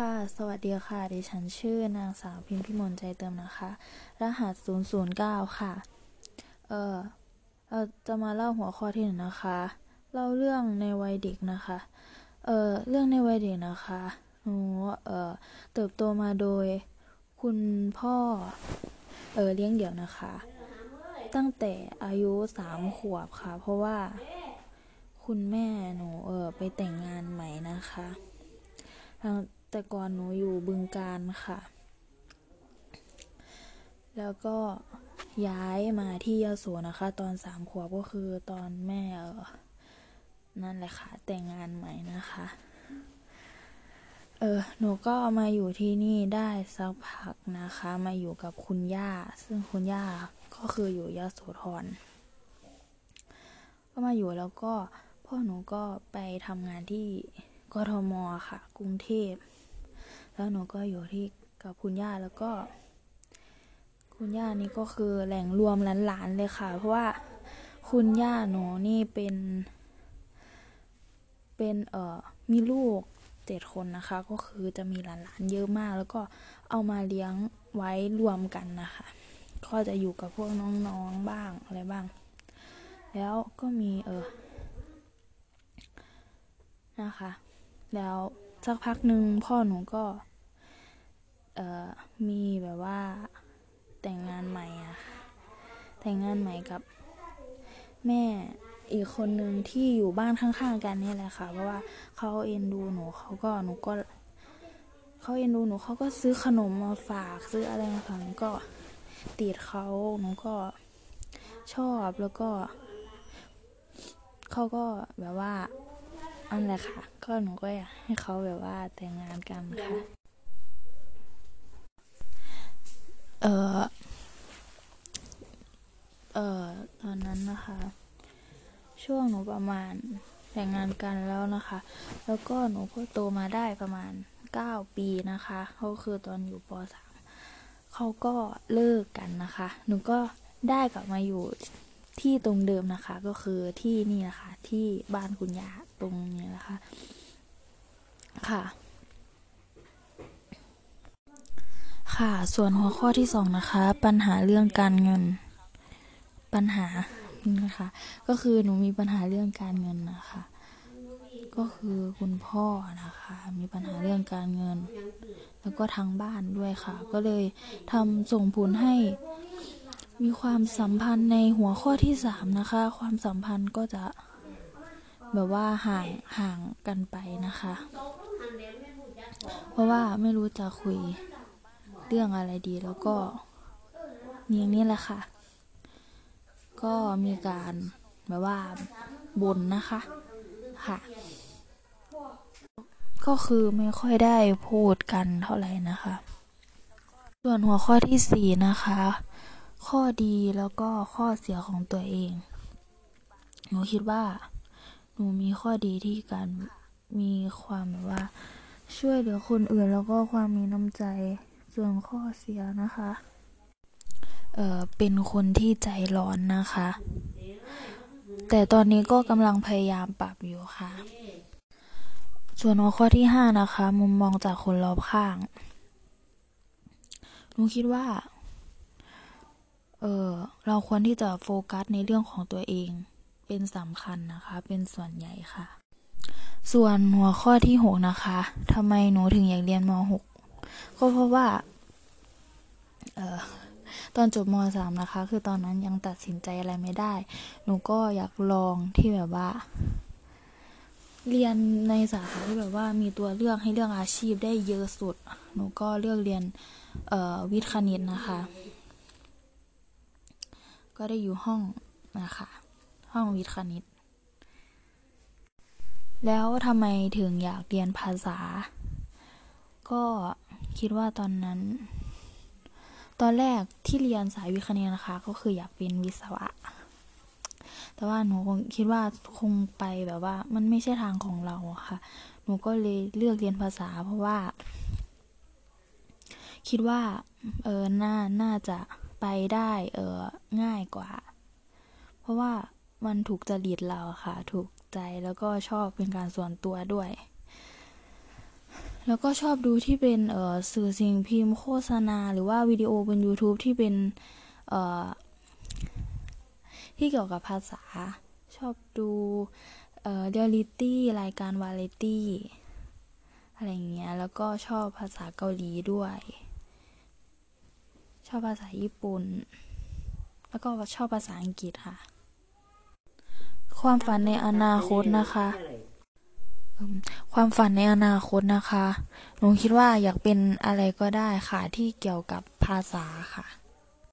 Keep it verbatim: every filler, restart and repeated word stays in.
ค่ะสวัสดีค่ะดิฉันชื่อนางสาวพิมพิมลใจเติมนะคะรหัสศูนย์ ศูนย์ เก้าค่ะเออเออจะมาเล่าหัวข้อที่หนึ่งนะคะเล่าเรื่องในวัยเด็กนะคะเออเรื่องในวัยเด็กนะคะหนูเออเติบโตมาโดยคุณพ่อเออเลี้ยงเดี่ยวนะคะตั้งแต่อายุสามขวบค่ะเพราะว่าคุณแม่หนูเออไปแต่งงานใหม่นะคะแต่ก่อนหนูอยู่บึงกาฬค่ะแล้วก็ย้ายมาที่ยโสนะคะตอนสามขวบก็คือตอนแม่เออนั่นแหละค่ะแต่งงานใหม่นะคะเออหนูก็มาอยู่ที่นี่ได้สักพักนะคะมาอยู่กับคุณย่าซึ่งคุณย่าก็คืออยู่ยโสธรก็มาอยู่แล้วก็พ่อหนูก็ไปทำงานที่กทม.ค่ะกรุงเทพแล้วหนูก็อยู่ที่กับคุณย่าแล้วก็คุณย่านี่ก็คือแหล่งรวมหลานๆเลยค่ะเพราะว่าคุณย่าหนูนี่เป็นเป็นเอ่อมีลูกเจ็ดคนนะคะก็คือจะมีหลานๆเยอะมากแล้วก็เอามาเลี้ยงไว้รวมกันนะคะก็จะอยู่กับพวกน้องๆบ้างอะไรบ้างแล้วก็มีเออนะคะแล้วสักพักหนึ่งพ่อหนูก็เอ่อมีแบบว่าแต่งงานใหม่อะแต่งงานใหม่กับแม่อีกคนนึงที่อยู่บ้านข้างๆกันนี่แหละค่ะเพราะว่าเขาเอ็นดูหนูเขาก็หนูก็เขาเอ็นดูหนูเขาก็ซื้อขนมมาฝากซื้ออะไรมาฝากหนูก็ติดเขาหนูก็ชอบแล้วก็เขาก็แบบว่าอันแหละค่ะก็หนูก็อยากให้เขาแบบว่าแต่งงานกันค่ะเออเออตอนนั้นนะคะช่วงหนูประมาณแต่งงานกันแล้วนะคะแล้วก็หนูก็โตมาได้ประมาณเก้าปีนะคะเขาคือตอนอยู่ป.สาม เขาก็เลิกกันนะคะหนูก็ได้กลับมาอยู่ที่ตรงเดิมนะคะก็คือที่นี่นะคะที่บ้านคุณย่าตรงนี้นะคะค่ะค่ะส่วนหัวข้อที่สองนะคะปัญหาเรื่องการเงินปัญหานะคะก็คือหนูมีปัญหาเรื่องการเงินนะคะก็คือคุณพ่อนะคะมีปัญหาเรื่องการเงินแล้วก็ทางบ้านด้วยค่ะก็เลยทำส่งผลให้มีความสัมพันธ์ในหัวข้อที่สามนะคะความสัมพันธ์ก็จะแบบว่าห่างห่างกันไปนะคะเพราะว่าไม่รู้จะคุยเรื่องอะไรดีแล้วก็อย่างนี้แหละค่ะก็มีการแบบว่าบ่นนะคะค่ะก็คือไม่ค่อยได้พูดกันเท่าไหร่นะคะส่วนหัวข้อที่สี่นะคะข้อดีแล้วก็ข้อเสียของตัวเองหนูคิดว่าหนูมีข้อดีที่การมีความแบบว่าช่วยเหลือคนอื่นแล้วก็ความมีน้ำใจส่วนข้อเสียนะคะเอ่อเป็นคนที่ใจร้อนนะคะแต่ตอนนี้ก็กำลังพยายามปรับอยู่ค่ะส่วนข้อที่ห้านะคะมุมมองจากคนรอบข้างหนูคิดว่าเออเราควรที่จะโฟกัสในเรื่องของตัวเองเป็นสำคัญนะคะเป็นส่วนใหญ่ค่ะส่วนหัวข้อที่หกนะคะทำไมหนูถึงอยากเรียนม.หก ก็เพราะว่าเออตอนจบม.สาม นะคะคือตอนนั้นยังตัดสินใจอะไรไม่ได้หนูก็อยากลองที่แบบว่าเรียนในสาขาที่แบบว่ามีตัวเลือกให้เลือกอาชีพได้เยอะสุดหนูก็เลือกเรียนเอ่อวิทย์คณิตนะคะก็ได้อยู่ห้องนะคะห้องวิทย์คณิตแล้วทำไมถึงอยากเรียนภาษาก็คิดว่าตอนนั้นตอนแรกที่เรียนสายวิทย์คณิตนะคะก็คืออยากเป็นวิศวะแต่ว่าหนูคงคิดว่าคงไปแบบว่ามันไม่ใช่ทางของเราค่ะหนูก็เลยเลือกเรียนภาษาเพราะว่าคิดว่าเออน่าน่าจะไปได้เออง่ายกว่าเพราะว่ามันถูกจริตเราค่ะถูกใจแล้วก็ชอบเป็นการส่วนตัวด้วย แล้วก็ชอบดูที่เป็นเอ่อสื่อสิ่งพิมพ์โฆษณาหรือว่าวิดีโอบน YouTube ที่เป็นเอ่อที่เกี่ยวกับภาษาชอบดูเอ่อเรียลลิตี้รายการวาไรตี้อะไรเงี้ยแล้วก็ชอบภาษาเกาหลีด้วยชอบภาษาญี่ปุ่นแล้วก็ชอบภาษาอังกฤษค่ะความฝันในอนาคตนะคะความฝันในอนาคตนะคะหนูคิดว่าอยากเป็นอะไรก็ได้ค่ะที่เกี่ยวกับภาษาค่ะ